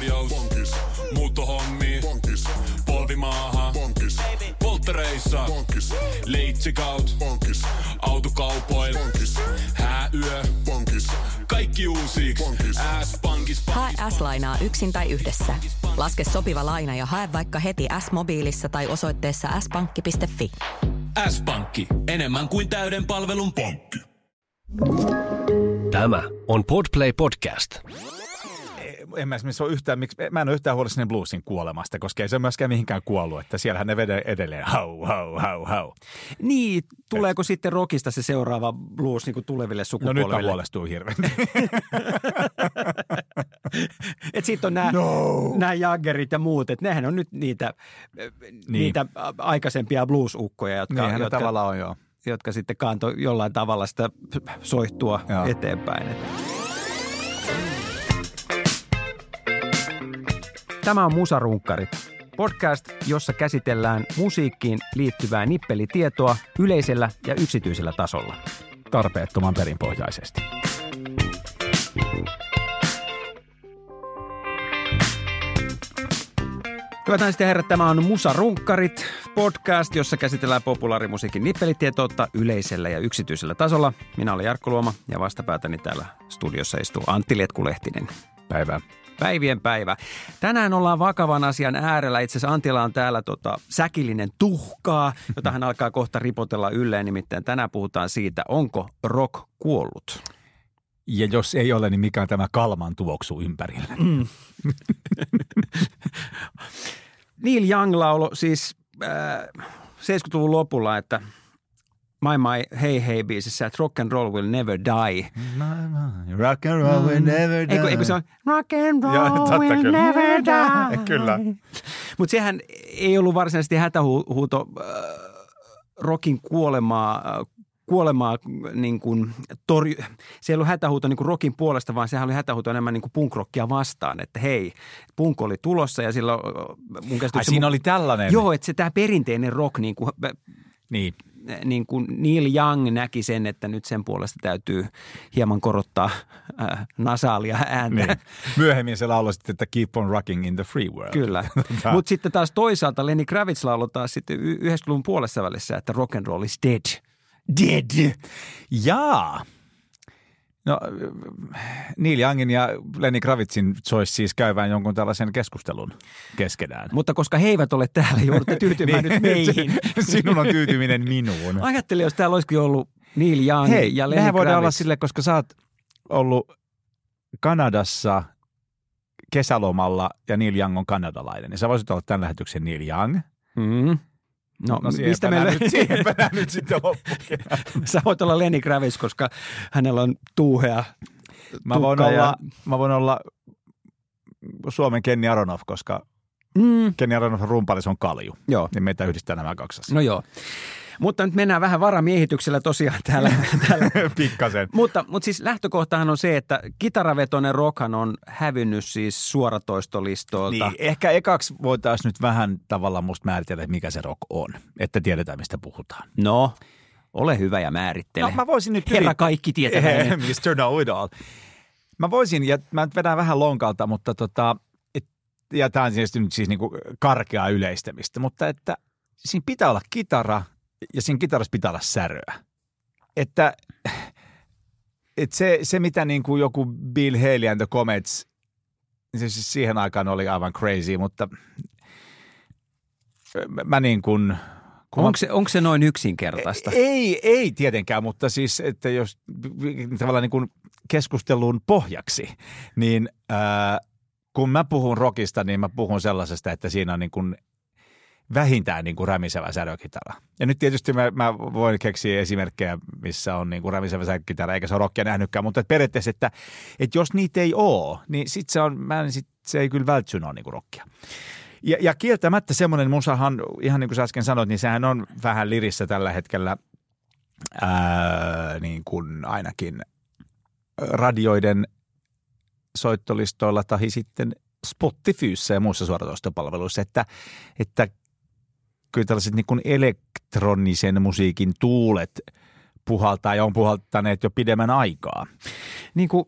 korjaus. Pankis. Muuttohommi. Pankis. Polvimaaha. Pankis. Polttereissa. Pankis. Leitsikaut. Pankis. Autokaupoil. Pankis. Hääyö. Pankis. Kaikki uusiiksi. S-pankis. Hae S-lainaa yksin tai yhdessä. Laske sopiva laina ja hae vaikka heti S-mobiilissa tai osoitteessa s-pankki.fi. S-pankki. Enemmän kuin täyden palvelun pankki. Tämä on Podplay Podcast. En mä esimerkiksi ole yhtään, mä en ole yhtään huolissani bluesin kuolemasta, koska ei se myöskään mihinkään kuollut, että siellähän ne vedee edelleen hau. Niin, tuleeko sitten rockista se seuraava blues niin kuin tuleville sukupolville? No nyt mä huolestuu hirveän. Että sitten on nämä Jaggerit ja muut, että nehän on nyt niitä aikaisempia blues-ukkoja, jotka tavallaan on joo. Jotka sitten kaantoi jollain tavalla sitä soihtua eteenpäin. Tämä on Musarunkkarit, podcast, jossa käsitellään musiikkiin liittyvää nippelitietoa yleisellä ja yksityisellä tasolla. Tarpeettoman perinpohjaisesti. Hyvät naiset ja herrat, tämä on Musarunkkarit, podcast, jossa käsitellään populaarimusiikin nippelitietoutta yleisellä ja yksityisellä tasolla. Minä olen Jarkko Luoma ja vastapäätäni täällä studiossa istuu Antti Letkulehtinen. Päivää. Päivien päivä. Tänään ollaan vakavan asian äärellä. Itse asiassa Antilla on täällä säkillinen tuhkaa, jota hän alkaa kohta ripotella ylleen. Nimittäin tänään puhutaan siitä, onko rock kuollut. Ja jos ei ole, niin mikä on tämä kalman tuoksu ympärillä? Mm. Neil Young laulo siis 70-luvun lopulla, että My Hey Hey biisissä, että rock and roll will never die. Rock and roll will never die. Eikö se on rock and roll will never die. Kyllä. Mutta sehän ei ollut varsinaisesti hätähuuto rockin kuolemaa niin kuin se ei ollut hätähuuto niin kuin rockin puolesta, vaan sehän oli hätähuuto enemmän niin kuin punkrockia vastaan, että hei, punk oli tulossa ja silloin mun käsityksen. Siinä oli tällainen. Joo, että se tämä perinteinen rock niin kuin niin kuin Neil Young näki sen, että nyt sen puolesta täytyy hieman korottaa nasaalia ääntä. Niin. Myöhemmin se lauloi sitten, että keep on rocking in the free world. Kyllä. Mutta sitten taas toisaalta Lenny Kravitz lauloi taas sitten 90-luvun puolessa välissä, että rock and roll is dead. Dead. Jaa. No, Neil Youngin ja Lenny Kravitzin soisi siis käyvään jonkun tällaisen keskustelun keskenään. Mutta koska he eivät ole täällä, joudutte tyytymään nyt meihin. Sinun on tyytyminen minuun. Ajattelin, jos täällä olisikin ollut Neil Young ja Lenny Kravitz. Hei, voidaan olla sille, koska sä oot ollut Kanadassa kesälomalla ja Neil Young on kanadalainen. Niin sä voisit olla tämän lähetyksen Neil Young. Mm. No mistä meillä nyt sitten loppukin. Sä voit olla Lenny Kravitz, koska hänellä on tuuhea tukka. Mä voin olla Suomen Kenny Aronoff, koska Kenny Aronoff rumpalis on kalju. Joo. Niin meitä yhdistää nämä kaksi asiaa. No joo. Mutta nyt mennään vähän varamiehityksellä tosiaan täällä. Pikkasen. Mutta siis lähtökohtahan on se, että kitaravetoinen rockhan on hävinnyt siis suoratoistolistolta. Niin, ehkä ekaksi voitaisiin nyt vähän tavallaan musta määritellä, mikä se rock on, että tiedetään mistä puhutaan. No, ole hyvä ja määrittele. No, mä voisin nyt herra kaikki tietää. Mr. Know It All. Mä voisin, ja mä vedän vähän lonkalta, mutta ja tää on siis niin kuin karkeaa yleistämistä, mutta että siinä pitää olla kitara, ja siinä kitarassa pitää olla säröä. Että se mitä niin kuin joku Bill Haley and the Comets, siis siihen aikaan oli aivan crazy, mutta mä niin kuin... Onko se noin yksinkertaista? Ei tietenkään, mutta siis, että jos tavallaan niin kuin keskustelun pohjaksi, niin kun mä puhun rockista, niin mä puhun sellaisesta, että siinä on niin kuin vähintään niin kuin rämisevä särökitara. Ja nyt tietysti mä voin keksiä esimerkkejä, missä on niin kuin rämisevä särökitara, eikä se ole rockia nähnytkään, mutta periaatteessa, että jos niitä ei ole, niin sitten se ei kyllä vältsyn ole niin kuin rockia. Ja kieltämättä semmoinen musahan, ihan niin kuin sä äsken sanoit, niin sehän on vähän lirissä tällä hetkellä niin kuin ainakin radioiden soittolistoilla tai sitten Spotifyssä ja muissa suoratoistopalveluissa, että kyllä tällaiset niin kuin elektronisen musiikin tuulet puhaltaa ja on puhaltaneet jo pidemmän aikaa. Niin kuin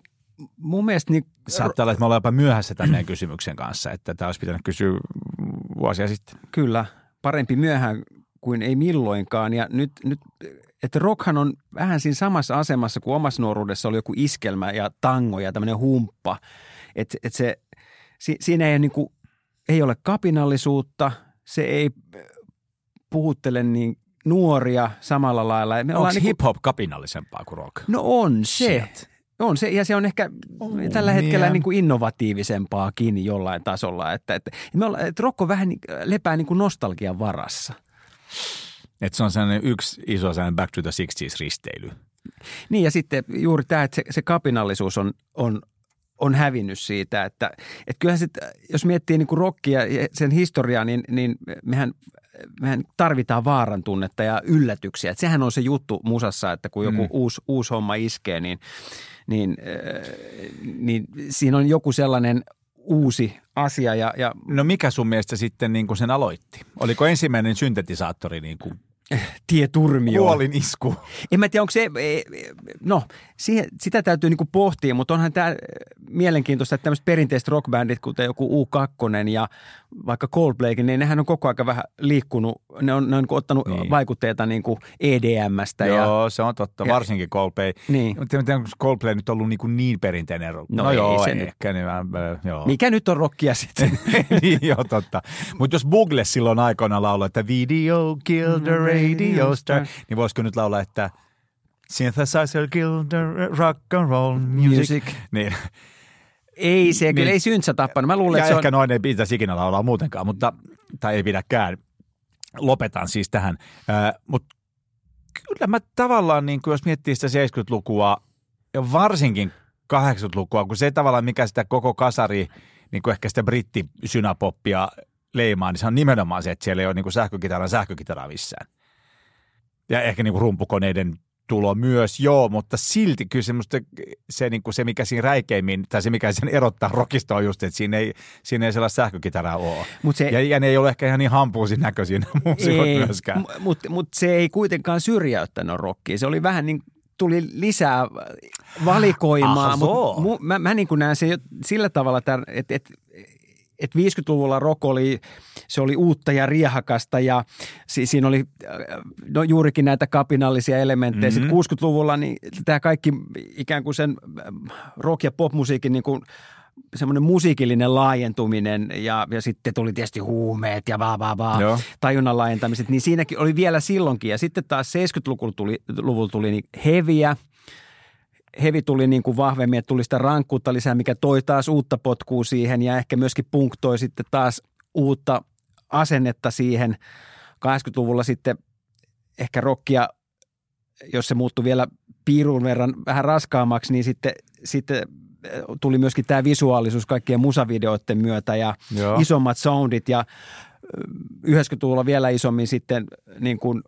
mun mielestä niin Saattaa olla, että me ollaan jopa myöhässä tämän kysymyksen kanssa, että tämä olisi pitänyt kysyä vuosia sitten. Kyllä, parempi myöhään kuin ei milloinkaan. Ja nyt että rockhan on vähän siinä samassa asemassa kuin omassa nuoruudessa oli joku iskelmä ja tango ja tämmöinen humppa. Että siinä ei, niin kuin, ei ole kapinallisuutta, se ei puhuttele niin nuoria samalla lailla. Onko niin hip-hop kapinallisempaa kuin rock? No on se. Siet. On se, ja se on ehkä tällä hetkellä niin kuin innovatiivisempaakin jollain tasolla, että rock on vähän lepää niin kuin nostalgian varassa. Että se on sellainen yksi iso sellainen back to the 60s risteily. Niin, ja sitten juuri tämä, että se kapinallisuus on hävinnyt siitä, että kyllähän se, jos miettii niin kuin rockia ja sen historiaa, niin mehän tarvitaan vaaran tunnetta ja yllätyksiä. Että sehän on se juttu musassa, että kun joku uusi homma iskee, niin siinä on joku sellainen uusi asia. Ja no mikä sun mielestä sitten niin kuin sen aloitti? Oliko ensimmäinen syntetisaattori niin kuin tieturmio? Kuolin isku. En mä tiedä, onko se, no sitä täytyy niin kuin pohtia, mutta onhan tämä mielenkiintoista, että tämmöiset perinteiset rockbändit, kuten joku U2 ja vaikka Coldplaykin, niin nehän on koko aika vähän liikkunut, ne on ottanut niin vaikutteita niin kuin EDM:stä. Joo, ja, se on totta, varsinkin Coldplay. Niin. Mutta en tiedä, onko Coldplay nyt ollut niin perinteinen rock. No joo, ei se ehkä. Joo. Mikä nyt on rockia sitten? Niin, joo, totta. Mutta jos Buggles silloin aikoina lauloi, että video killed the radio star, niin voisiko nyt laulaa, että synthesizer killed the rock and roll music. Niin. Ei se, kyllä ei syntsä tappanut. Mä luulen, ja että ehkä noin ei pitäisi ikinä laulaa muutenkaan, mutta, tai ei pidäkään. Lopetan siis tähän. Mutta kyllä mä tavallaan, niin jos miettii sitä 70-lukua ja varsinkin 80-lukua, kun se tavallaan mikä sitä koko kasari, niin kuin ehkä sitä brittisynapoppia leimaa, niin se on nimenomaan se, että siellä ei ole niin kuin sähkökitaraa missään. Ja ehkä niin kuin rumpukoneiden tulo myös, joo, mutta silti kyllä se mikä siinä räikeimmin, tai se mikä sen erottaa rockista on just, että siinä ei sellaista sähkökitaraa ole. Ja ne ei ole ehkä ihan niin hampuusin näköisiä muusikot myöskään. Mutta se ei kuitenkaan syrjäyttänyt rockia. Se oli vähän niin, tuli lisää valikoimaa, mutta mä niin kuin näen se sillä tavalla, että 50-luvulla rock oli, se oli uutta ja riehakasta ja siinä oli no, juurikin näitä kapinallisia elementtejä. Sitten 60-luvulla niin tämä kaikki ikään kuin sen rock- ja popmusiikin niin kuin semmoinen musiikillinen laajentuminen ja sitten tuli tietysti huumeet ja tajunnan laajentamiset. Niin siinäkin oli vielä silloinkin ja sitten taas 70-luvulla tuli niin heviä. Hevi tuli niin kuin vahvemmin, että tuli sitä rankkuutta lisää, mikä toi taas uutta potkua siihen ja ehkä myöskin punktoi sitten taas uutta asennetta siihen. 80-luvulla sitten ehkä rockia, jos se muuttui vielä piirun verran vähän raskaammaksi, niin sitten tuli myöskin tämä visuaalisuus kaikkien musavideoiden myötä ja isommat soundit ja 90-luvulla vielä isommin sitten niin kuin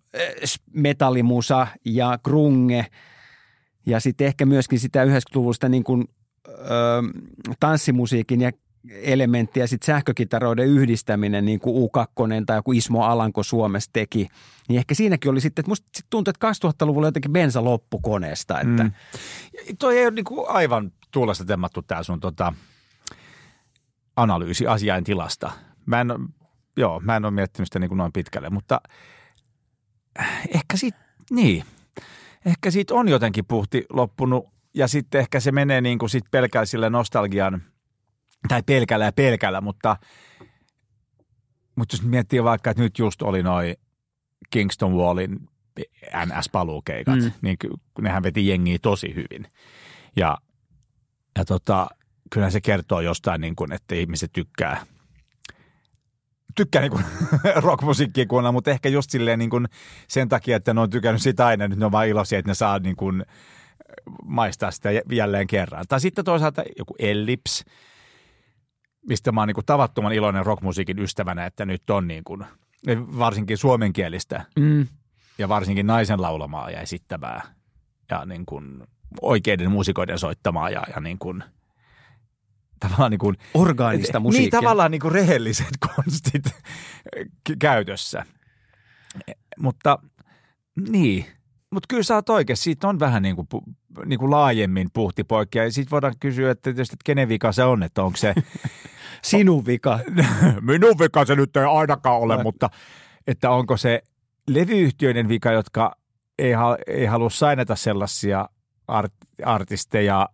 metallimusa ja grunge. Ja sitten ehkä myöskin sitä 90-luvusta niin kuin, tanssimusiikin ja elementtiä ja sitten sähkökitaroiden yhdistäminen, niin kuin U2 tai joku Ismo Alanko Suomessa teki. Niin ehkä siinäkin oli sitten, että musta tuntuu, että 2000-luvulla jotenkin bensa loppu koneesta. Että. Toi ei ole niin kuin aivan tuulesta temmattu tämä sun analyysi asiain tilasta. Mä en ole miettinyt sitä niin kuin noin pitkälle, mutta ehkä sitten niin. Ehkä siitä on jotenkin puhti loppunut ja sitten ehkä se menee niin kuin sit pelkällä sillä nostalgian tai pelkällä, mutta jos miettii vaikka, että nyt just oli noi Kingston Wallin NS-paluukeikat, niin nehän veti jengiä tosi hyvin. Ja kyllähän se kertoo jostain, niin kuin, että ihmiset tykkää niinku rockmusiikkia kuunnella, mutta ehkä just silleen niin kuin sen takia, että ne on tykännyt sitä aina, nyt ne on vaan iloisia, että ne saa niin kuin maistaa sitä jälleen kerran. Tai sitten toisaalta joku Ellips, mistä mä oon niin kuin tavattoman iloinen rockmusiikin ystävänä, että nyt on niin kuin, varsinkin suomenkielistä ja varsinkin naisen laulamaa ja esittävää ja niin kuin oikeiden muusikoiden soittamaa ja niin kuin tavallaan niin kuin orgaanista musiikkia. Niin tavallaan niin kuin rehelliset konstit käytössä. Mutta kyllä sä oot oikein. Siitä on vähän niin kuin niin kuin laajemmin puhtipoikkia. Ja sitten voidaan kysyä, että tietysti, että kenen vika se on, että onko se... Sinun vika. Minun vika se nyt ei ainakaan ole, mutta että onko se levyyhtiöiden vika, jotka ei halua sainata sellaisia artisteja,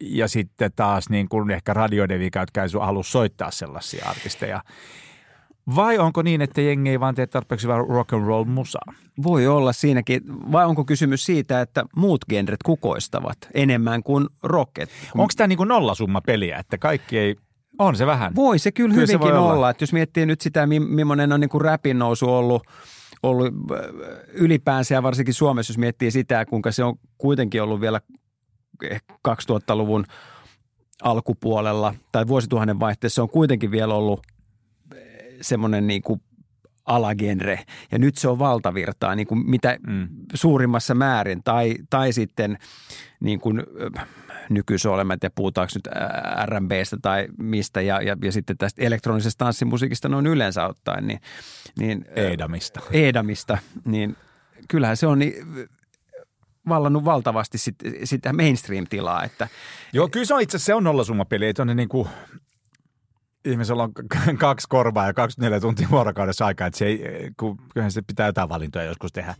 ja sitten taas niin kuin ehkä radioiden vika, jotka ei halua soittaa sellaisia artisteja. Vai onko niin, että jengi ei vaan tee tarpeeksi rock and roll musaa? Voi olla siinäkin. Vai onko kysymys siitä, että muut genret kukoistavat enemmän kuin rocket? Onko tämä niin kuin nollasumma peliä, että kaikki ei... On se vähän. Voi se kyllä hyvinkin se olla. Että jos miettii nyt sitä, millainen on niin kuin räpin nousu ollut ylipäänsä ja varsinkin Suomessa, jos miettii sitä, kuinka se on kuitenkin ollut vielä 2000-luvun alkupuolella tai vuosituhannen vaihteessa on kuitenkin vielä ollut semmoinen niin kuin alagenre. Ja nyt se on valtavirtaa niin kuin mitä suurimmassa määrin tai sitten niin kuin nykyisolemme, että puhutaanko nyt R&B:stä tai mistä ja sitten tästä elektronisesta tanssimusiikista noin yleensä ottaen. Niin, Edamista. Niin kyllähän se on niin vallannut valtavasti sitä mainstream-tilaa. Että, joo, kyllä se on itse asiassa, se on nollasummapeli, että on niin kuin... Ihmisellä on 2 korvaa ja 24 tuntia vuorokaudessa aikaa, että se ei, kyllähän se pitää jotain valintoja joskus tehdä.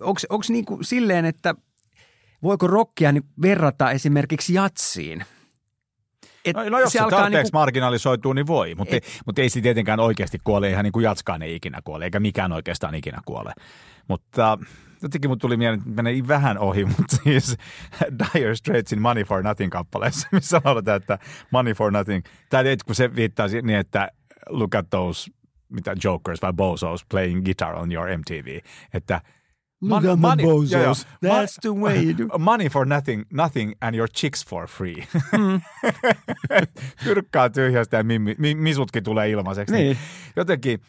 Onko niin kuin silleen, että voiko rockia niin verrata esimerkiksi jatsiin? No jos se tarpeeksi niin kuin... marginalisoituu, niin voi, mutta ei se tietenkään oikeasti kuole, eihän niin kuin jatskaan ei ikinä kuole, eikä mikään oikeastaan ikinä kuole. Mutta jotenkin mun tuli mieleen, että menee vähän ohi, mutta siis Dire Straitsin Money for Nothing-kappaleessa, missä sanotaan, että Money for Nothing. Tai kun se viittaa niin, että look at those, mitä jokers vai bozos playing guitar on your MTV, että look at the bozos, joo, that's the way you do. Money for nothing and your chicks for free. Kyrkkaa tyhjästä ja misutkin tulee ilmaiseksi. Niin. Jotenkin.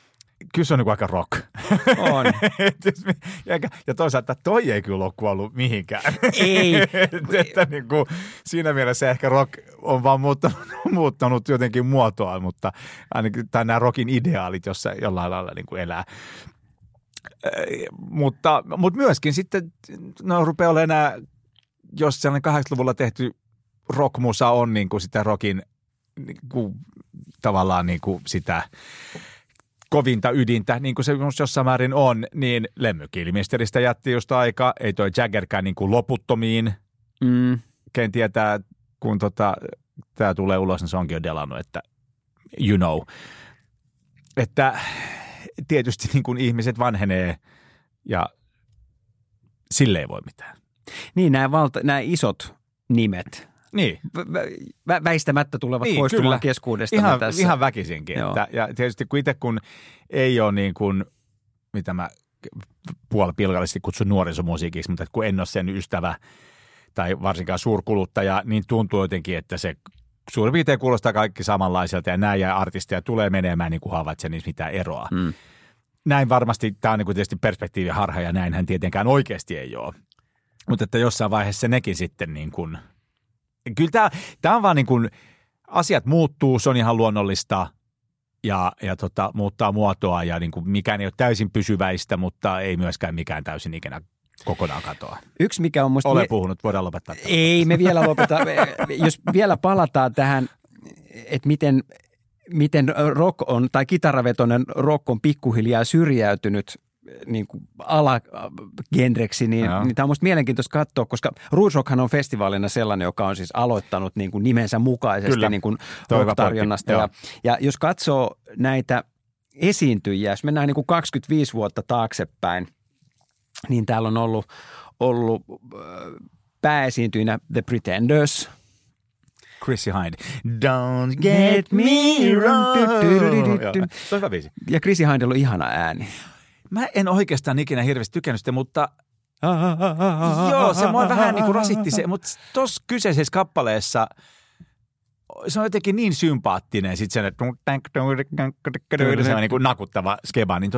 Kyllä se on niin aika rock. On. Ja toisaalta toi ei kyllä ole kuollut mihinkään. Ei. Että niin kuin, siinä mielessä ehkä rock on vaan muuttanut jotenkin muotoa, mutta ainakin nämä rockin ideaalit, jossa jollain lailla niin kuin elää. Mutta myöskin sitten, no rupeaa olemaan enää, jos sellainen 80-luvulla tehty rockmusa on niin kuin sitä rockin niin kuin, tavallaan niin kuin sitä... kovinta ydintä, niin kuin se jossain määrin on, niin lemmykilmisteristä jätti just aika. Ei toi Jaggerkään niin kuin loputtomiin. Ken tietää, kun tämä tulee ulos, niin se onkin jo delannut, että you know. Että tietysti niin kuin ihmiset vanhenee ja sille ei voi mitään. Niin, nämä isot nimet. Niin. Väistämättä tulevat niin, poistumaan keskuudestamme tässä. Ihan väkisinkin. Että, ja tietysti kun ei ole niin kuin, mitä mä puolipilkallisesti kutsun nuorisomusiikiksi, mutta kun en ole sen ystävä tai varsinkaan suurkuluttaja, niin tuntuu jotenkin, että se suurin piirtein kuulostaa kaikki samanlaiselta ja näin ja artisteja tulee menemään niin kuin havaitsen niissä mitään eroa. Näin varmasti, tämä on niin kuin tietysti perspektiiviharha ja näinhän tietenkään oikeasti ei ole. Mutta että jossain vaiheessa nekin sitten niin kuin... Kyllä tämä on vaan niin kuin, asiat muuttuu, se on ihan luonnollista ja muuttaa muotoa ja niin kuin mikään ei ole täysin pysyväistä, mutta ei myöskään mikään täysin ikinä kokonaan katoa. Yksi mikä on musta... Olen puhunut, voidaan lopettaa. Ei, me vielä lopetaan. Jos vielä palataan tähän, että miten rock on, tai kitaravetoinen rock on pikkuhiljaa syrjäytynyt niin kuin alagenreksi, niin tämä on musta mielenkiintoista katsoa, koska Ruisrockhan on festivaalina sellainen, joka on siis aloittanut niin kuin nimensä mukaisesti kyllä, niin kuin rock-tarjonnasta. Ja jos katsoo näitä esiintyjiä, jos mennään niin kuin 25 vuotta taaksepäin, niin täällä on ollut pääesiintyjinä The Pretenders – Chrissy Hynde. Don't get me wrong. Se on hyvä biisi. Ja Chrissy Hynde on ihana ääni. Mä en oikeastaan ikinä hirveästi tykännyt sitä, mutta joo, se mua vähän niin kuin rasitti se, mutta tuossa kyseisessä kappaleessa se on jotenkin niin sympaattinen, sitten se on niin kuin nakuttava skeba, niin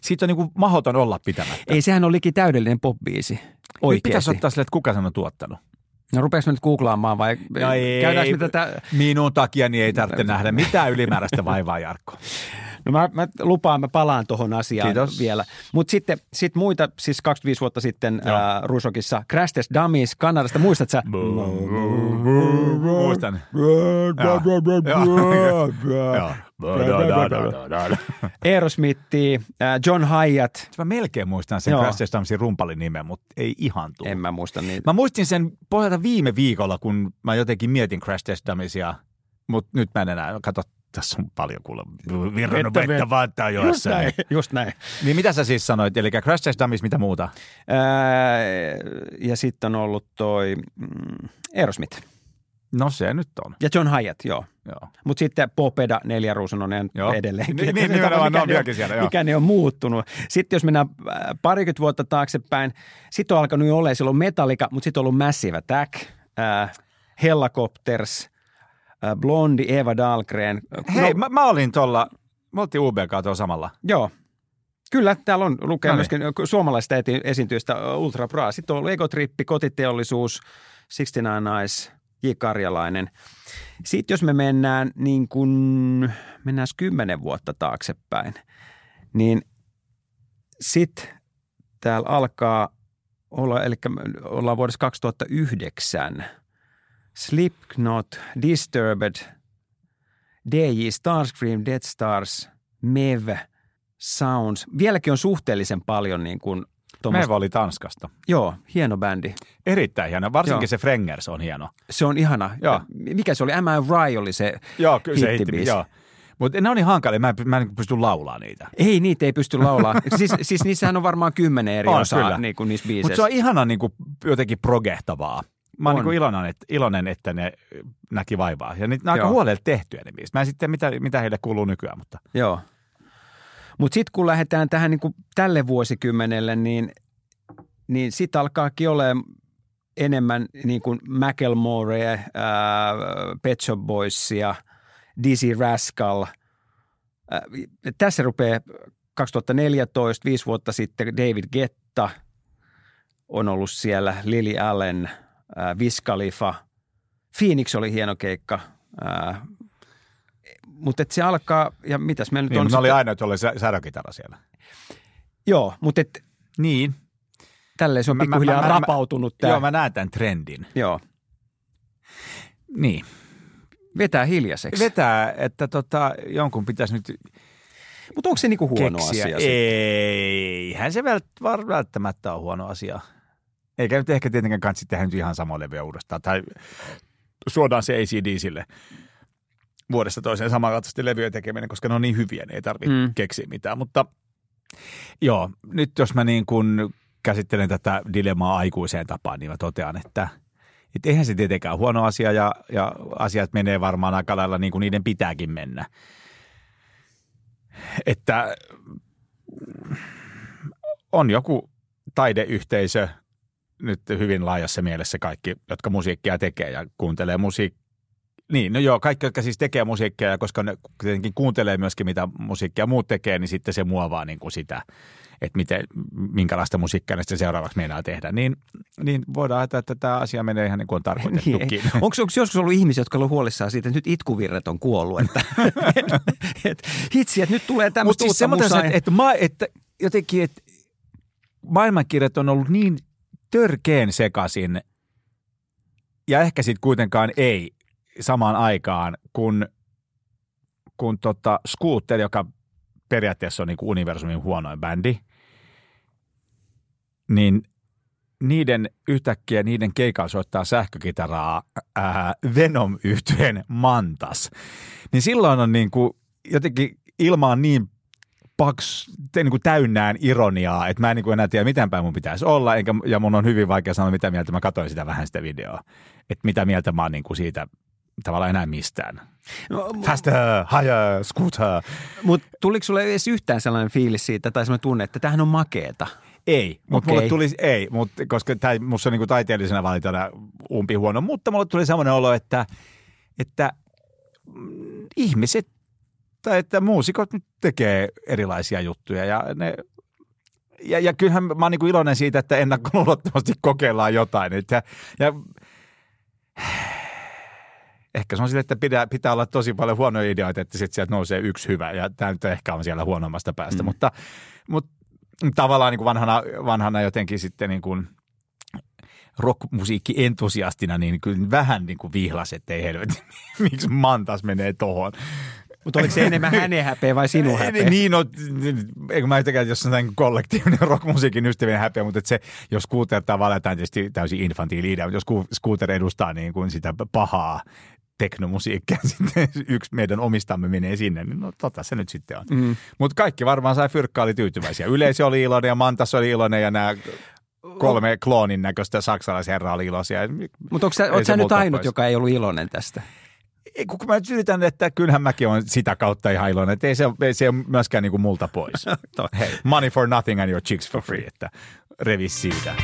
siitä on niin kuin mahdoton olla pitämättä. Ei, sehän olikin täydellinen pop-biisi, oikeasti. Pitäisi ottaa sille, että kuka sen on tuottanut. No rupeaks me nyt googlaamaan vai no ei, käydäänkö me tätä? Minun takia niin ei tarvitse nähdä mitään ylimääräistä vaivaa, Jarkko. No mä lupaan, mä palaan tuohon asiaan vielä. Mutta sitten muita, siis 25 vuotta sitten Ruisrockissa Crash Test Dummies Kanadasta, muistatko sä? Muistan. Aerosmith, John Hiatt. Mä melkein muistan sen Crash Test Dummiesin rumpalin nimen, mutta ei ihan tule. En mä muista niitä. Mä muistin sen pohjalta viime viikolla, kun mä jotenkin mietin Crash Test Dummiesia, mutta nyt mä en enää katso. Tässä on paljon kuule virrannut vettä vaattaa jossain. Just näin. Niin mitä sä siis sanoit? Eli Crash Test Dummies, mitä muuta? Ja sitten on ollut toi Aerosmith. No se nyt on. Ja John Hiatt, joo. Mutta sitten Popeda, Neljä Ruusunonen edelleenkin. Niin, nimenomaan ne on vieläkin siellä, joo. Mikä ne on muuttunut. Sitten jos mennään parikymmentä vuotta taaksepäin, sitten on alkanut jo olemaan silloin Metallica, mutta sitten on ollut Massive Attack, Helicopters, Blondie, Eva Dahlgren. Hei, mä olin tuolla, me oltiin UBK:n tuolla samalla. Joo, kyllä, täällä on lukee myöskin suomalaisista esiintyjistä Ultra Bra. Sitten on ollut Egotrippi, Kotiteollisuus, 69 Eyes, J. Karjalainen. Sitten jos me mennään niin kuin, mennään 10 vuotta taaksepäin, niin sitten täällä alkaa olla, eli ollaan vuodessa 2009 – Slipknot, Disturbed, DJ, Starscream, Death Stars, Mev, Sounds. Vieläkin on suhteellisen paljon niin kuin tuommoista. Mev oli Tanskasta. Joo, hieno bändi. Erittäin hieno, varsinkin se Frengers on hieno. Se on ihana. Joo. Mikä se oli? M.I.R.I. oli se hittibiisi. Joo. Mutta ne on niin hankalia, mä en pysty laulamaan niitä. Ei, niitä ei pysty laulamaan. siis niissähän on varmaan 10 eri osaa niin kuin niissä biiseissä. Mutta se on ihana niin kuin jotenkin progehtavaa. Mä oon niin iloinen, että ne näki vaivaa. Ja niitä on aika huolella tehtyä ne biisit. Mä en sitten mitä heille kuuluu nykyään, mutta. Joo. Mutta sitten kun lähdetään tähän niin kuin tälle vuosikymmenelle, niin sitten alkaakin olemaan enemmän niin kuin Macklemore, Pet Shop Boysia, Dizzy Rascal. Tässä rupeaa 2014, 5 vuotta sitten David Guetta on ollut siellä, Lily Allen, Wiz Khalifa. Phoenix oli hieno keikka. Mutta se alkaa, ja mitäs me nyt niin, on. Niin, oli aina, että oli sädökitara siellä. Joo, mutta et. Niin. Tälleen se on pikkuhiljaa rapautunut. Joo, mä näen tämän trendin. Joo. Niin. Vetää hiljaiseksi. Vetää, että jonkun pitäisi nyt. Mutta onko se niinku huono asia? Eihän se välttämättä ole huono asia. Eikä nyt ehkä tietenkään kanssa tehdä nyt ihan samoin levyä uudestaan. Tai suodaan se AC/DC:lle vuodesta toiseen samanlaatuisesti levyä tekeminen, koska ne on niin hyviä, ne ei tarvitse keksiä mitään. Mutta joo, nyt jos mä niin kun käsittelen tätä dilemmaa aikuiseen tapaan, niin mä totean, että eihän se tietenkään huono asia ja asiat menee varmaan aika lailla niin kuin niiden pitääkin mennä. Että on joku taideyhteisö, nyt hyvin laajassa mielessä kaikki, jotka musiikkia tekee ja kuuntelee musiikkia. Niin, no joo, kaikki, jotka siis tekee musiikkia, ja koska ne tietenkin kuuntelee myöskin, mitä musiikkia muut tekee, niin sitten se muovaa niin kuin sitä, että minkälaista musiikkia ne sitten seuraavaksi meinaa tehdä. Niin voidaan ajatella, että tämä asia menee ihan niin kuin on tarkoitettukin. Onko joskus ollut ihmisiä, jotka ovat huolissaan siitä, että nyt itkuvirret on kuollut? Hitsi, että nyt tulee tämmöistä uutta musaa. Mutta siis semmoinen, että jotenkin, että maailmankirjat on ollut niin törkeen sekaisin, ja ehkä sitten kuitenkaan ei samaan aikaan, kun Scooter, joka periaatteessa on niin kuin universumin huonoin bändi, niin niiden keikalla soittaa sähkökitaraa Venom-yhtyeen Mantas. Niin silloin on niin kuin jotenkin ilmaan niin paks niin kuin täynnään ironiaa, että mä en niin kuin enää tiedä, miten päin mun pitäisi olla, ja mun on hyvin vaikea sanoa, mitä mieltä mä katsoin sitä videoa. Että mitä mieltä mä oon niin kuin siitä tavallaan enää mistään. No, faster, higher, scooter. Mutta tuliko sulle edes yhtään sellainen fiilis siitä, tai sellainen tunne, että tämähän on makeeta? Ei, mutta mulle tuli, koska tämä musta on niin kuin taiteellisena valitana umpihuono, mutta mulle tuli sellainen olo, että ihmiset, tai että muusikot nyt tekee erilaisia juttuja ja kyllähän mä oon niin kuin iloinen siitä, että ennakkoluulottomasti kokeillaan jotain. Ja ehkä se on sille, että pitää olla tosi paljon huonoja ideoita, että sitten sieltä nousee yksi hyvä ja tämä nyt ehkä on siellä huonommasta päästä, mutta tavallaan niin kuin vanhana jotenkin sitten niin kuin rockmusiikki-entusiastina niin kyllä vähän niin kuin vihlas, että ei helvetti, miksi Mantas menee tohon. Mutta oliko se enemmän hänen häpeä vai sinun häpeä? Niin, no, eikö mä yhtäkään, jos on kollektiivinen rockmusiikin ystävien häpeä, mutta se, jos Scooter tavallaan, tämä on tietysti täysin infantiiliidea, mutta jos Scooter edustaa niin kuin sitä pahaa teknomusiikkia, sitten yksi meidän omistamme menee sinne, niin no tota se nyt sitten on. Mm. Mutta kaikki varmaan sai fyrkkaa, oli tyytyväisiä. Yleisö oli iloinen ja Mantas oli iloinen ja nämä... Kolme kloonin näköistä saksalaisherraa oli iloisia. Mutta oletko sä nyt ainut, joka ei ollut iloinen tästä? Kun mä syytän, että kyllähän mäkin olen sitä kautta ihan iloinen, että ei se ole myöskään niinku multa pois. Hei, money for nothing and your chicks for free, että revi siitä.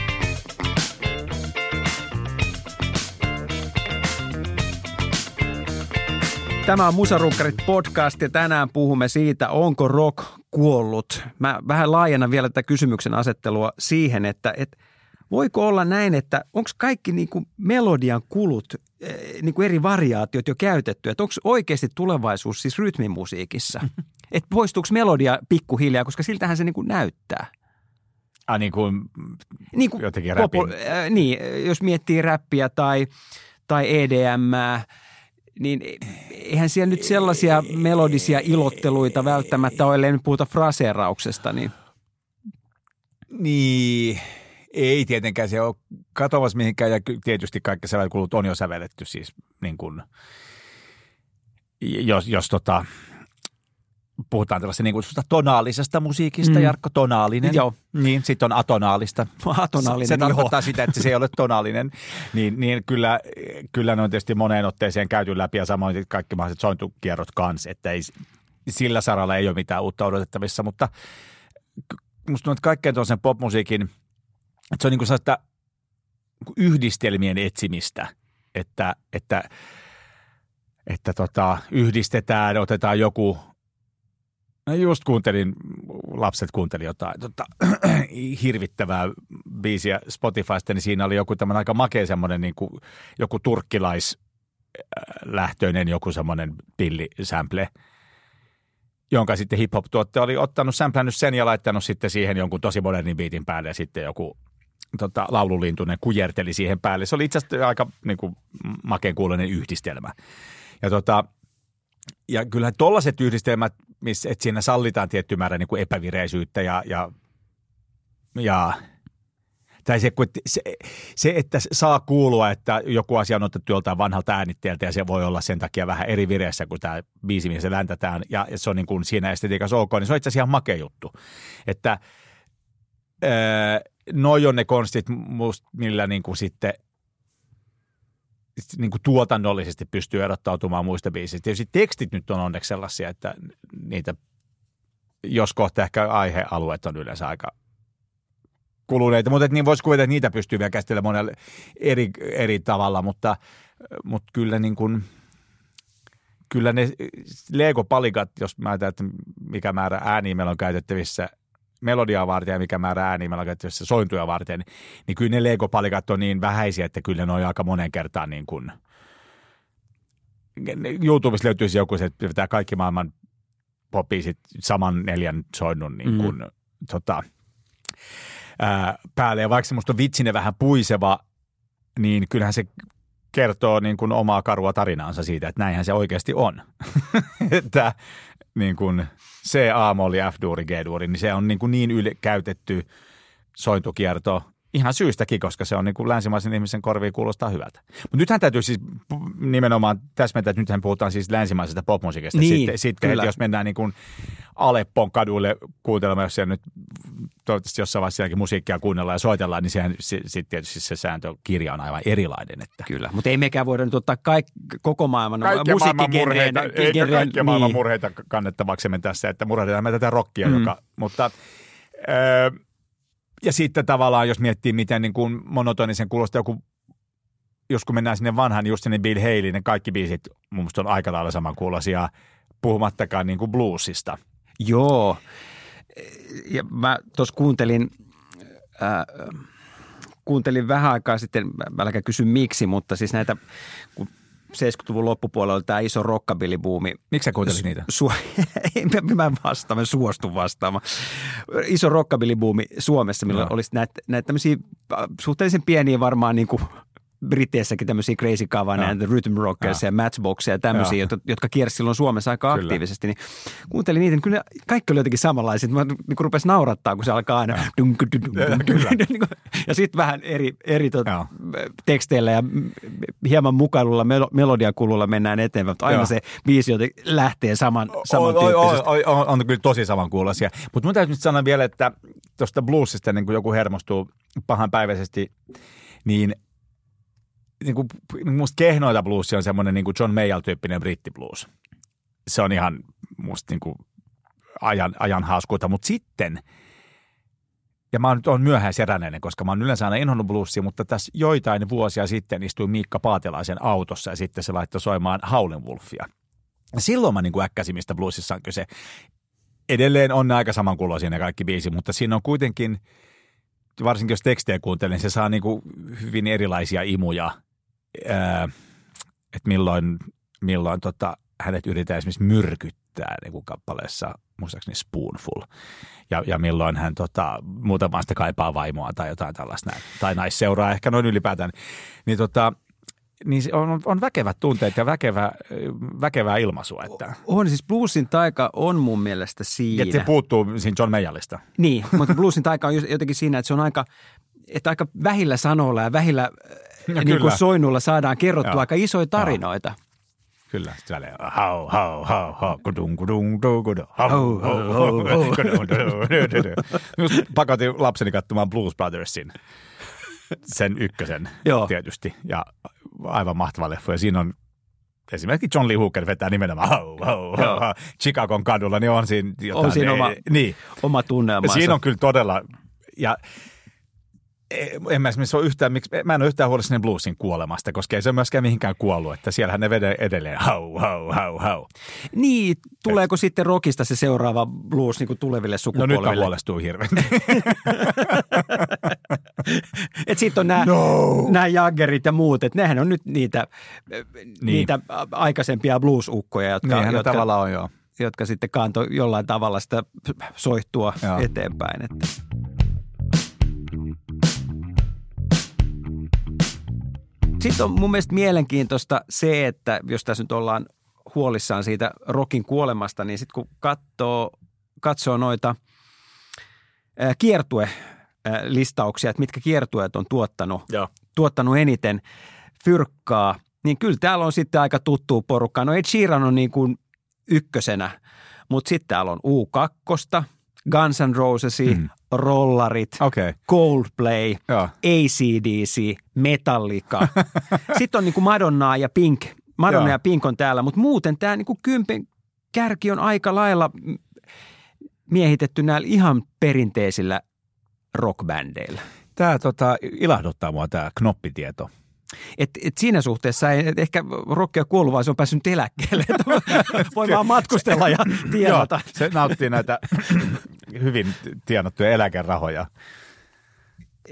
Tämä on Musarunkkarit podcast ja tänään puhumme siitä, onko rock kuollut. Mä vähän laajennan vielä tätä kysymyksen asettelua siihen, että voiko olla näin, että onko kaikki niin kuin melodian kulut, niin kuin eri variaatiot jo käytetty, että onko oikeasti tulevaisuus siis rytmimusiikissa? Että poistuuko melodia pikkuhiljaa, koska siltähän se niin kuin näyttää. Niin kuin jotenkin räppiä. Niin, jos miettii räppiä tai EDM:ää. Niin eihän siellä nyt sellaisia melodisia ilotteluita välttämättä ole, ellei nyt puhuta fraseerauksesta. Niin, ei tietenkään se ole katovassa mihinkään ja tietysti kaikki sävelkulut on jo sävelletty siis niin kuin, jos puhutaan tällaista niin kuin tonaalisesta musiikista, Jarkko, tonaalinen. Joo. Niin, sitten on atonaalista. Atonaalinen, se tarkoittaa sitä, että se ei ole tonaalinen. Niin kyllä ne on tietysti moneen otteeseen käyty läpi ja samoin kaikki mahdolliset sointukierrot kanssa, että ei, sillä saralla ei ole mitään uutta odotettavissa, mutta musta on kaikkein tuollaisen popmusiikin, että se on niin kuin sellaista yhdistelmien etsimistä, että yhdistetään, otetaan joku... No just lapset kuunteli jotain hirvittävää biisiä Spotifysta, niin siinä oli joku tämmöinen aika makea semmoinen niin kuin joku turkkilaislähtöinen joku semmoinen pillisample, jonka sitten hip-hop-tuottaja oli ottanut, samplännyt sen ja laittanut sitten siihen jonkun tosi modernin biitin päälle ja sitten joku laululintunen kujerteli siihen päälle. Se oli itse asiassa aika niin kuin makeen kuuloinen yhdistelmä. Ja kyllähän tollaiset yhdistelmät, että siinä sallitaan tietty määrä niin kuin epävireisyyttä ja tai se, että saa kuulua, että joku asia on otettu joltain vanhalta äänitteeltä ja se voi olla sen takia vähän eri vireessä kuin tämä biisi, mihin se läntätään ja se on niin kuin siinä estetiikassa ok, niin se on itse asiassa ihan makea juttu. Että noi on ne konstit, millä niin kuin sitten niinku tuotannollisesti pystyy erottautumaan muista biisistä. Tietysti tekstit nyt on onneksi sellaisia, että niitä, jos kohta ehkä aihealueet on yleensä aika kuluneita, mutta niin voisi kuvitella, että niitä pystyy vielä käsitellä monella eri tavalla, mutta kyllä, niin kuin, kyllä ne Lego-palikat, jos mä ajattelen, että mikä määrä ääniä meillä on käytettävissä melodiaa varten ja mikä määrä ääniä meillä on käytettävissä sointuja varten, niin kyllä ne Lego-palikat on niin vähäisiä, että kyllä ne on aika monen kertaan niin kuin YouTubessa löytyisi joku se, että pitää kaikki maailman pop-biisit saman 4 soinnun niin kuin, päälle. Ja vaikka se musta on vitsinen vähän puiseva, niin kyllähän se kertoo niin kuin omaa karua tarinaansa siitä, että näinhän se oikeasti on. Että niin kuin C, A-molli, F-duuri, G-duuri, niin se on niin käytetty sointukierto ihan syystäkin, koska se on niin kuin länsimaisen ihmisen korviin kuulostaa hyvältä. Mutta nythän täytyy siis nimenomaan täsmentää, että nythän puhutaan siis länsimaisesta popmusiikasta. Niin, sitten jos mennään niin kuin Aleppon kaduille kuuntelemaan, jos siellä nyt toivottavasti jossain vaiheessa sielläkin musiikkia kuunnellaan ja soitellaan, niin sehän sitten tietysti se sääntökirja on aivan erilainen. Että. Kyllä, mutta ei mekään voida nyt ottaa koko maailman musiikkigenreen. Kaikkia maailman murheita kannettavaksemme tässä, että murehdetaan me tätä rockia, mutta... Ja sitten tavallaan, jos miettii, miten niin kuin monotonisen kuulostaa joku, jos kun mennään sinne vanhan, just sinne Bill Haley, ne kaikki biisit mun mielestä on aika lailla samankuuloisia, puhumattakaan niin kuin bluesista. Joo, ja mä tuossa kuuntelin vähän aikaa sitten, mä älkää kysy miksi, mutta siis näitä, kun 70-luvun loppupuolella oli tämä iso rockabilly-buumi. Miksi sä kuuntelit niitä? Mä en vastaa, mä suostun vastaamaan. Iso rockabilly-buumi Suomessa, millä olisi näitä tämmöisiä suhteellisen pieniä varmaan niin kuin Briteissäkin tämmöisiä crazy cavaneja, rhythm rockers ja matchboxeja ja tämmöisiä, jotka kiersi silloin Suomessa aika aktiivisesti. Niin kuuntelin niitä, niin kyllä kaikki oli jotenkin samanlaisia. Mä niin rupesi naurattaa, kun se alkaa aina. Ja sitten vähän eri teksteillä ja hieman mukailulla, melodiakululla mennään eteenpäin. Mutta aina se biisi jotenkin lähtee samantyyppisesti. On kyllä tosi samankuuloisia. Mutta mun täytyy nyt sanoa vielä, että tuosta bluesista, niin kun joku hermostuu pahanpäiväisesti, niin musta kehnoita bluesia on semmoinen niin kuin John Mayall-tyyppinen brittiblues. Se on ihan musta niin kuin ajan hauskuutta. Mutta sitten, ja mä nyt oon myöhäisheräinen, koska mä oon yleensä aina inhonnut bluesia, mutta tässä joitain vuosia sitten istui Miikka Paatelaisen autossa ja sitten se laittoi soimaan Howlin' Wolfia. Silloin mä niin kuin äkkäsin, mistä bluesissa on kyse. Edelleen on aika samankuuloisia ne kaikki biisi, mutta siinä on kuitenkin, varsinkin jos tekstejä kuuntelen, se saa niin kuin hyvin erilaisia imuja. Että milloin hänet yritetään esimerkiksi myrkyttää niin kuin kappaleessa, muistaakseni Spoonful. Ja milloin hän muutamaan sitä kaipaa vaimoa tai jotain tällaista näin. Tai naisseuraa ehkä noin ylipäätään. Niin on väkevät tunteet ja väkevää ilmaisua. Että. On, siis bluesin taika on mun mielestä siinä. Että se puuttuu siinä John Mayallista. Niin, mutta bluesin taika on jotenkin siinä, että se on aika vähillä sanoilla ja vähillä niin soinnulla saadaan kerrottua aika isoja tarinoita. Joo. Kyllä, se väliin. Hau, hau, hau, hau, kudun, kudun, kudun, hau, hau, hau, hau. Pakotin lapseni katsomaan Blues Brothersin, sen ykkösen tietysti, ja aivan mahtava leffu. Ja siinä on esimerkiksi John Lee Hooker vetää nimenomaan Chicagon kadulla, niin on siinä jotain. On siinä oma tunnelmansa. Siinä on kyllä todella, ja mä en ole yhtään huolissani bluesin kuolemasta, koska ei se myöskään mihinkään kuollut, että siellähän ne vedee edelleen hau, hau, hau, hau. Niin, tuleeko sitten rockista se seuraava blues niin kuin tuleville sukupolville? No nyt on huolestuu hirveästi. Että sitten on nämä Jaggerit ja muut, että nehän on nyt niitä aikaisempia blues-ukkoja, jotka tavallaan on, jotka sitten kantoi jollain tavalla sitä soihtua eteenpäin, että. Sitten on mun mielestä mielenkiintoista se, että jos tässä nyt ollaan huolissaan siitä rockin kuolemasta, niin sitten kun katsoo noita kiertuelistauksia, että mitkä kiertueet on tuottanut eniten fyrkkaa, niin kyllä täällä on sitten aika tuttua porukkaa. No Ed Sheeran on niin kuin ykkösenä, mutta sitten täällä on U2, Guns N' Rosesia, Rollarit, Coldplay, AC/DC, Metallica. Sitten on niin kuin Madonnaa ja Pink. Madonna ja Pink on täällä, mutta muuten tämä niin kuin kympen kärki on aika lailla miehitetty näillä ihan perinteisillä rockbändeillä. Tämä ilahduttaa mua tämä knoppitieto. Et siinä suhteessa ei ehkä rockia kuollut, vaan se on päässyt eläkkeelle. Voi vaan matkustella ja tienata. Joo, se nauttii näitä hyvin tienattuja eläkerahoja.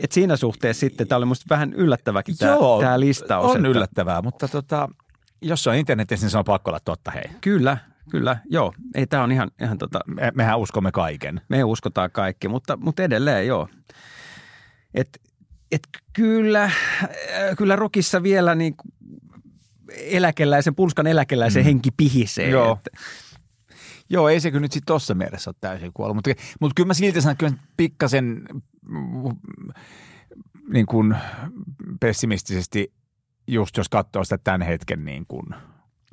Et siinä suhteessa sitten, tämä oli musta vähän yllättäväkin tämä listaus. On yllättävää, mutta jos se on internetissä, niin se on pakko olla totta, hei. Kyllä, joo. Ei, tämä on ihan mehän uskomme kaiken. Me uskotaan kaikki, mutta edelleen, joo. Että kyllä rockissa vielä niin pulskan eläkeläisen henki pihisee. Joo. Joo, ei se kyllä nyt sitten tuossa mielessä ole täysin kuollut. Mutta kyllä mä silti sanon, kyllä pikkasen niin kuin pessimistisesti, just jos katsoo sitä tämän hetken niin kuin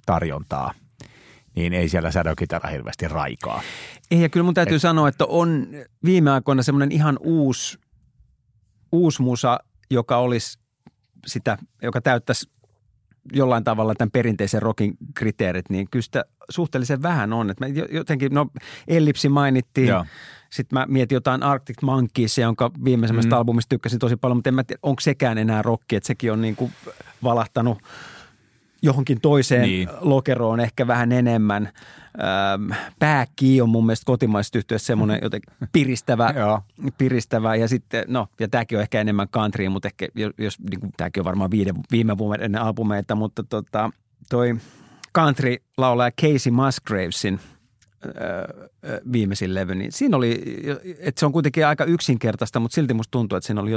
tarjontaa, niin ei siellä sädökitara hirveästi raikaa. Ei, ja kyllä mun täytyy sanoa, että on viime aikoina semmoinen ihan uusi musa, joka olisi sitä, joka täyttäisi jollain tavalla tämän perinteisen rockin kriteerit, niin kyllä sitä suhteellisen vähän on. Että jotenkin, Ellipsi mainittiin, sitten mä mietin jotain Arctic Monkeysia, jonka viimeisemmästä albumista tykkäsin tosi paljon, mutta en mä tiedä, onko sekään enää rocki, että sekin on niin kuin valahtanut johonkin toiseen lokeroon ehkä vähän enemmän. Pääki on mun mielestä kotimaisessa yhtiössä semmoinen jotenkin piristävä ja sitten, ja tämäkin on ehkä enemmän countrya, mutta ehkä, jos, niin kuin, tämäkin on varmaan viime vuoden albumeita, mutta toi country-laulaja Casey Musgravesin viimeisin levy, niin siinä oli, että se on kuitenkin aika yksinkertaista, mutta silti musta tuntuu, että siinä oli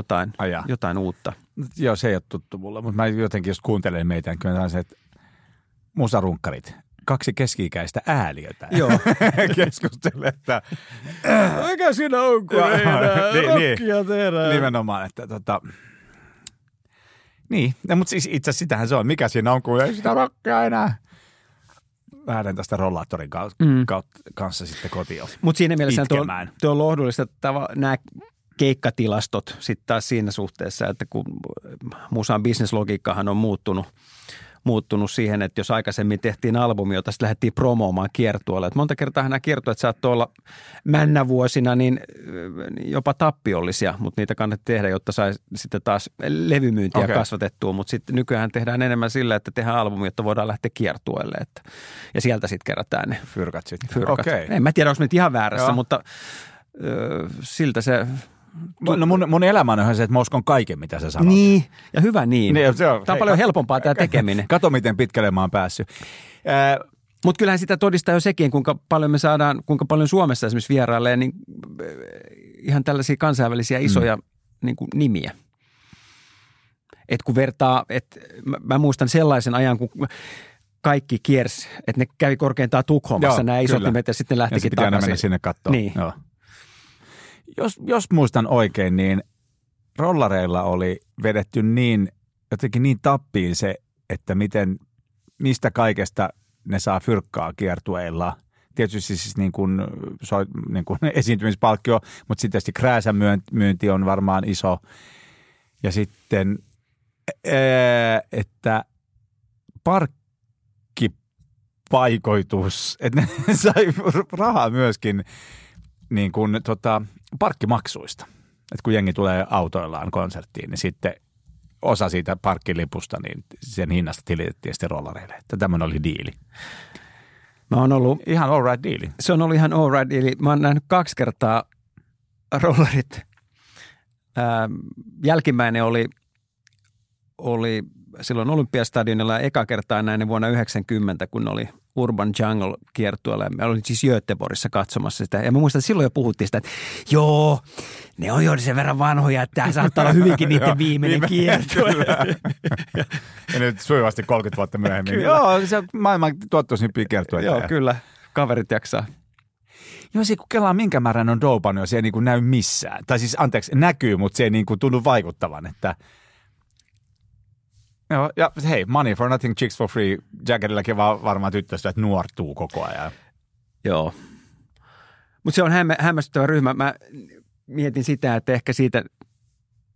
jotain uutta. Joo, se ei ole tuttu mulle, mutta mä jotenkin just kuuntelen meitä, niin kyllä se, että musarunkkarit, kaksi keski-ikäistä ääliötä keskustelee, että mikä siinä on, kun ei rockia tehdään. Nimenomaan, että niin, mutta siis itse asiassa sitähän se on, mikä siinä on, kun ei sitä rockia enää. Lähden tästä rollaattorin kanssa sitten kotiin. Mutta siinä mielessä tuo on lohdullista, nämä keikkatilastot sitten taas siinä suhteessa, että kun musan bisneslogiikkahan on muuttunut siihen, että jos aikaisemmin tehtiin albumi, jota sitten lähdettiin promoomaan kiertueelle. Monta kertaa nämä kiertueet saattoi olla männävuosina niin jopa tappiollisia, mutta niitä kannatti tehdä, jotta sai sitten taas levymyyntiä kasvatettua. Mutta sitten nykyään tehdään enemmän sillä, että tehdään albumi, jotta voidaan lähteä kiertueelle. Ja sieltä sitten kerätään ne fyrkat sitten. Okei. En mä tiedä, onko nyt ihan väärässä, mutta siltä se... No mun elämä on ihan se, että mä uskon kaiken, mitä sä sanot. Niin, ja hyvä niin. Tämä on paljon helpompaa tämä tekeminen. Kato, miten pitkälle mä oon päässyt. Mutta kyllähän sitä todistaa jo sekin, kuinka paljon me saadaan, kuinka paljon Suomessa esimerkiksi vierailee, niin ihan tällaisia kansainvälisiä isoja niin kuin nimiä. Että kun vertaa, että mä muistan sellaisen ajan, kun kaikki kiersi, että ne kävi korkeintaan Tukholmassa nämä isot nimet ja sitten ne lähtikin takaisin. Ja se pitää mennä sinne katsomaan. Niin. Joo. Jos muistan oikein, niin rollareilla oli vedetty niin, jotenkin niin tappiin se, että mistä kaikesta ne saa fyrkkaa kiertueilla. Tietysti siis niin kuin esiintymispalkkio, mutta sitten tietysti krääsän myynti on varmaan iso. Ja sitten, että parkkipaikoitus, että ne sai rahaa myöskin niin kuin parkkimaksuista. Et kun jengi tulee autoillaan konserttiin, niin sitten osa siitä parkkilipusta, niin sen hinnasta tilitettiin sitten rollareille. Tämmöinen oli diili. Mä oon ollut... Ihan all right diili. Se on ollut ihan all right diili. Mä oon nähnyt 2 kertaa rollarit. Jälkimmäinen oli silloin Olympiastadionilla eka kertaa näin vuonna 1990, kun oli Urban Jungle -kiertueella. Mä olin siis Göteborgissa katsomassa sitä. Ja mä muistan, että silloin jo puhuttiin sitä, että joo, ne on jo sen verran vanhoja, että tämä saattaa olla hyvinkin niiden viimeinen kiertue. Ja nyt sujuvasti 30 vuotta myöhemmin. Joo, se maailman tuottoisimpiä kiertueita. Joo, kyllä. Kaverit jaksaa. Joo, se kun kelaa minkä määrän on doupannut, se ei näy missään. Tai siis, anteeksi, näkyy, mutta se ei tunnu vaikuttavan, että... Joo, ja hei, money for nothing, chicks for free. Jaggerilläkin varmaan tyttöystävät nuortuu koko ajan. Joo. Mutta se on hämmästyttävä ryhmä. Mä mietin sitä, että ehkä siitä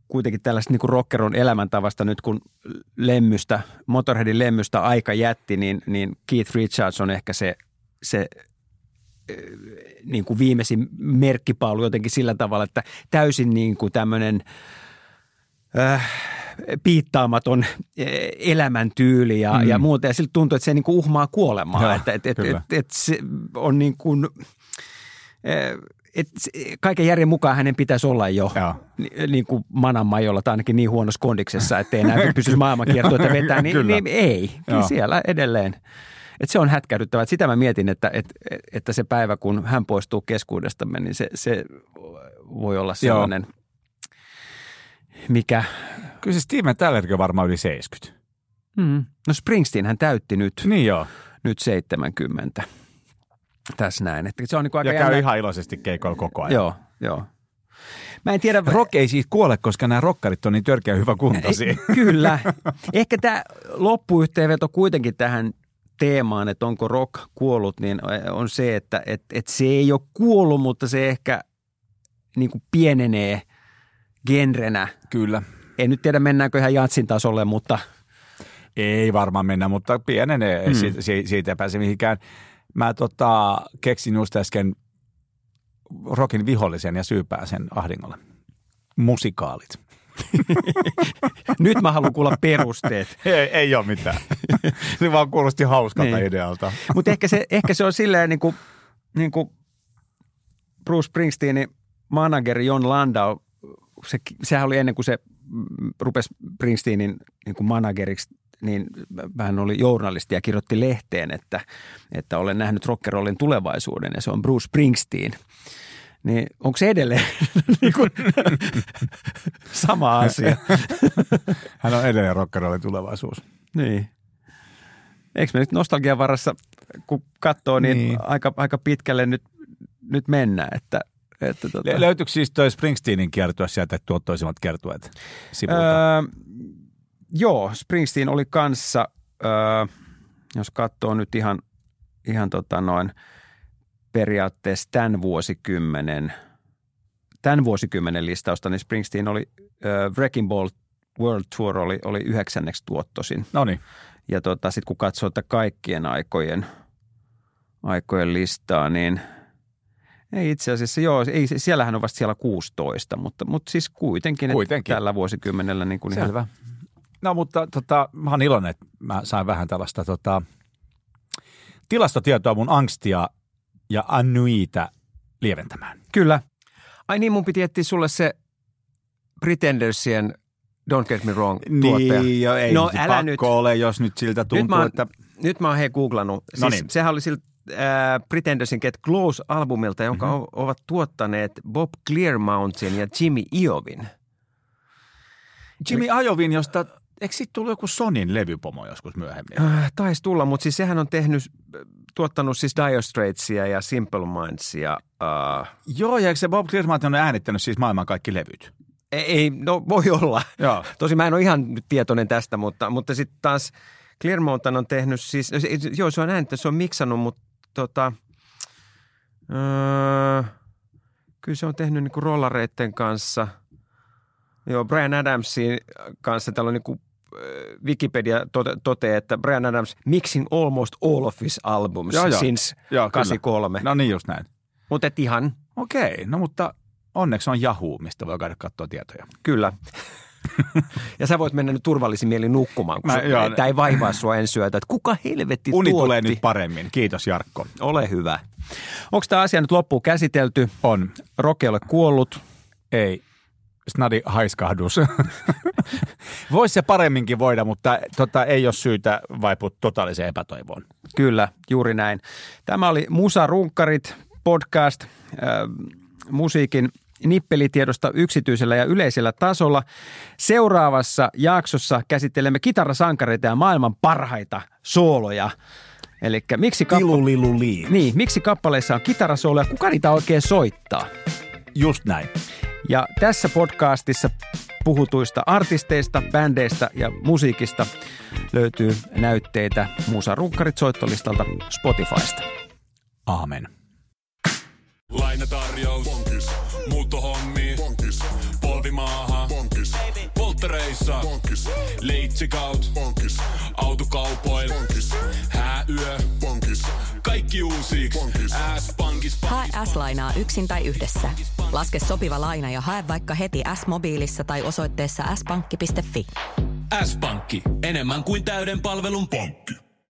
kuitenkin tällaista niin kuin rockeron elämäntavasta nyt, kun Motorheadin lemmystä aika jätti, niin Keith Richards on ehkä se niin kuin viimeisin merkkipaalu jotenkin sillä tavalla, että täysin niin kuin tämmöinen... piittaamaton elämäntyyli ja muuta. Ja siltä tuntuu, että se niinku uhmaa kuolemaa. Että se on niin kuin, että kaiken järjen mukaan hänen pitäisi olla jo niin kuin mananmajolla tai ainakin niin huonossa kondiksessa, että ei enää pystyisi maailmankiertueita vetämään. Niin ei, siellä edelleen. Että se on hätkähdyttävää. Sitä mä mietin, että se päivä, kun hän poistuu keskuudestamme, niin se voi olla sellainen... Mikä? Kyllä se Steven Tylerkin on varmaan yli 70. No Springsteenhän täytti nyt 70. Tässä näin. Että se on niin kuin aika ja käy ihan iloisesti keikoilla koko ajan. Joo. Mä en tiedä. Rock ei siis kuole, koska nämä rockarit on niin törkeän hyvä kuntoisia. Kyllä. Ehkä tämä loppuyhteenveto kuitenkin tähän teemaan, että onko rock kuollut, niin on se, että se ei ole kuollut, mutta se ehkä niin kuin pienenee genrenä. Kyllä. En nyt tiedä, mennäänkö ihan jatsin tasolle, mutta... Ei varmaan mennä, mutta pienenee. Siitä ei pääse mihinkään. Mä keksin just äsken rockin vihollisen ja syypää sen ahdingolle. Musikaalit. Nyt mä haluan kuulla perusteet. Ei ole mitään. Se vaan kuulosti hauskalta idealta. Mutta ehkä se on silleen niin kuin Bruce Springsteenin manageri John Landau. Sehän oli ennen kuin se rupesi Springsteenin niin kuin manageriksi niin hän oli journalisti ja kirjoitti lehteen, että olen nähnyt rockerollin tulevaisuuden ja se on Bruce Springsteen. Niin onko se edelleen niin kuin, sama asia? Hän on edelleen rockerollin tulevaisuus. Niin. Eikö me nyt nostalgian varassa, kun katsoo, niin. Aika pitkälle nyt mennään, että Löytyykö siis toi Springsteenin kiertue sieltä, että tuottoisimmat kiertueet sivulta? Joo, Springsteen oli kanssa, jos katsoo nyt ihan periaatteessa tämän vuosikymmenen listausta, niin Springsteen oli Wrecking Ball World Tour oli 9. tuottoisin. No niin. Ja sitten kun katsoo, että kaikkien aikojen listaa, niin ei itse asiassa, siellähän on vasta siellä 16, mutta siis kuitenkin. Tällä vuosikymmenellä niin kuin selvä. No mutta mä oon iloinen, että mä sain vähän tällaista tilastotietoa mun angstia ja annuiita lieventämään. Kyllä. Ai niin, mun piti etsiä sulle se Pretendersien Don't Get Me Wrong -tuottaja. Niin, jo, ei no, älä pakko nyt ole, jos nyt siltä tuntuu, nyt että nyt mä oon googlannut. Siis noniin. Sehän oli siltä Pretendersin Get Close-albumilta, jonka ovat tuottaneet Bob Clear Mountain ja Jimmy Iovine. Jimmy Iovine, josta eikö siitä tullut joku Sonin levypomo joskus myöhemmin? Taisi tulla, mutta siis sehän on tuottanut siis Dire Straitsia ja Simple Mindsia. Joo, ja eikö se Bob Clear Mountain on äänittänyt siis maailman kaikki levyt? Ei, no voi olla. Joo. Tosi mä en ole ihan tietoinen tästä, mutta sitten taas Clear Mountain on tehnyt siis, joo se on äänittänyt, se on miksannut, mutta kyllä se on tehnyt niinku rollareitten kanssa. Joo, Bryan Adamsin kanssa täällä on niinku Wikipedia toteaa, että Bryan Adams mixing almost all of his albums since 83. No niin, just näin. Mutta et ihan. Okei, no mutta onneksi on Yahoo, mistä voi käydä katsoa tietoja. Kyllä. Ja sä voit mennä nyt turvallisin mielin nukkumaan, kun tämä ei vaivaa sua ensi yötä, että kuka helvetti uni tuotti. Uni tulee nyt paremmin. Kiitos Jarkko. Ole hyvä. Onko tämä asia nyt loppuun käsitelty? On. Roke ole kuollut? Ei. Snadi haiskahdus. Voisi se paremminkin voida, mutta ei ole syytä vaipua totaaliseen epätoivoon. Kyllä, juuri näin. Tämä oli Musarunkkarit podcast musiikin nippelitiedosta yksityisellä ja yleisellä tasolla. Seuraavassa jaksossa käsittelemme kitarasankareita ja maailman parhaita sooloja. Elikkä miksi kappaleissa on kitarasooloja, kuka niitä oikein soittaa? Just näin. Ja tässä podcastissa puhutuista artisteista, bändeistä ja musiikista löytyy näytteitä Musarunkkarit soittolistalta Spotifysta. Aamen. Lainatarjous. Bonkis. Muuttohommi. Bonkis. Polvimaaha. Bonkis. Polttereissa. Bonkis. Leitsikaut. Bonkis. Autokaupoil. Bonkis. Hääyö. Bonkis. Kaikki uusiiksi. S-pankis. Hae S-lainaa yksin tai yhdessä. Laske sopiva laina ja hae vaikka heti S-mobiilissa tai osoitteessa s-pankki.fi. S-pankki. Enemmän kuin täyden palvelun pankki.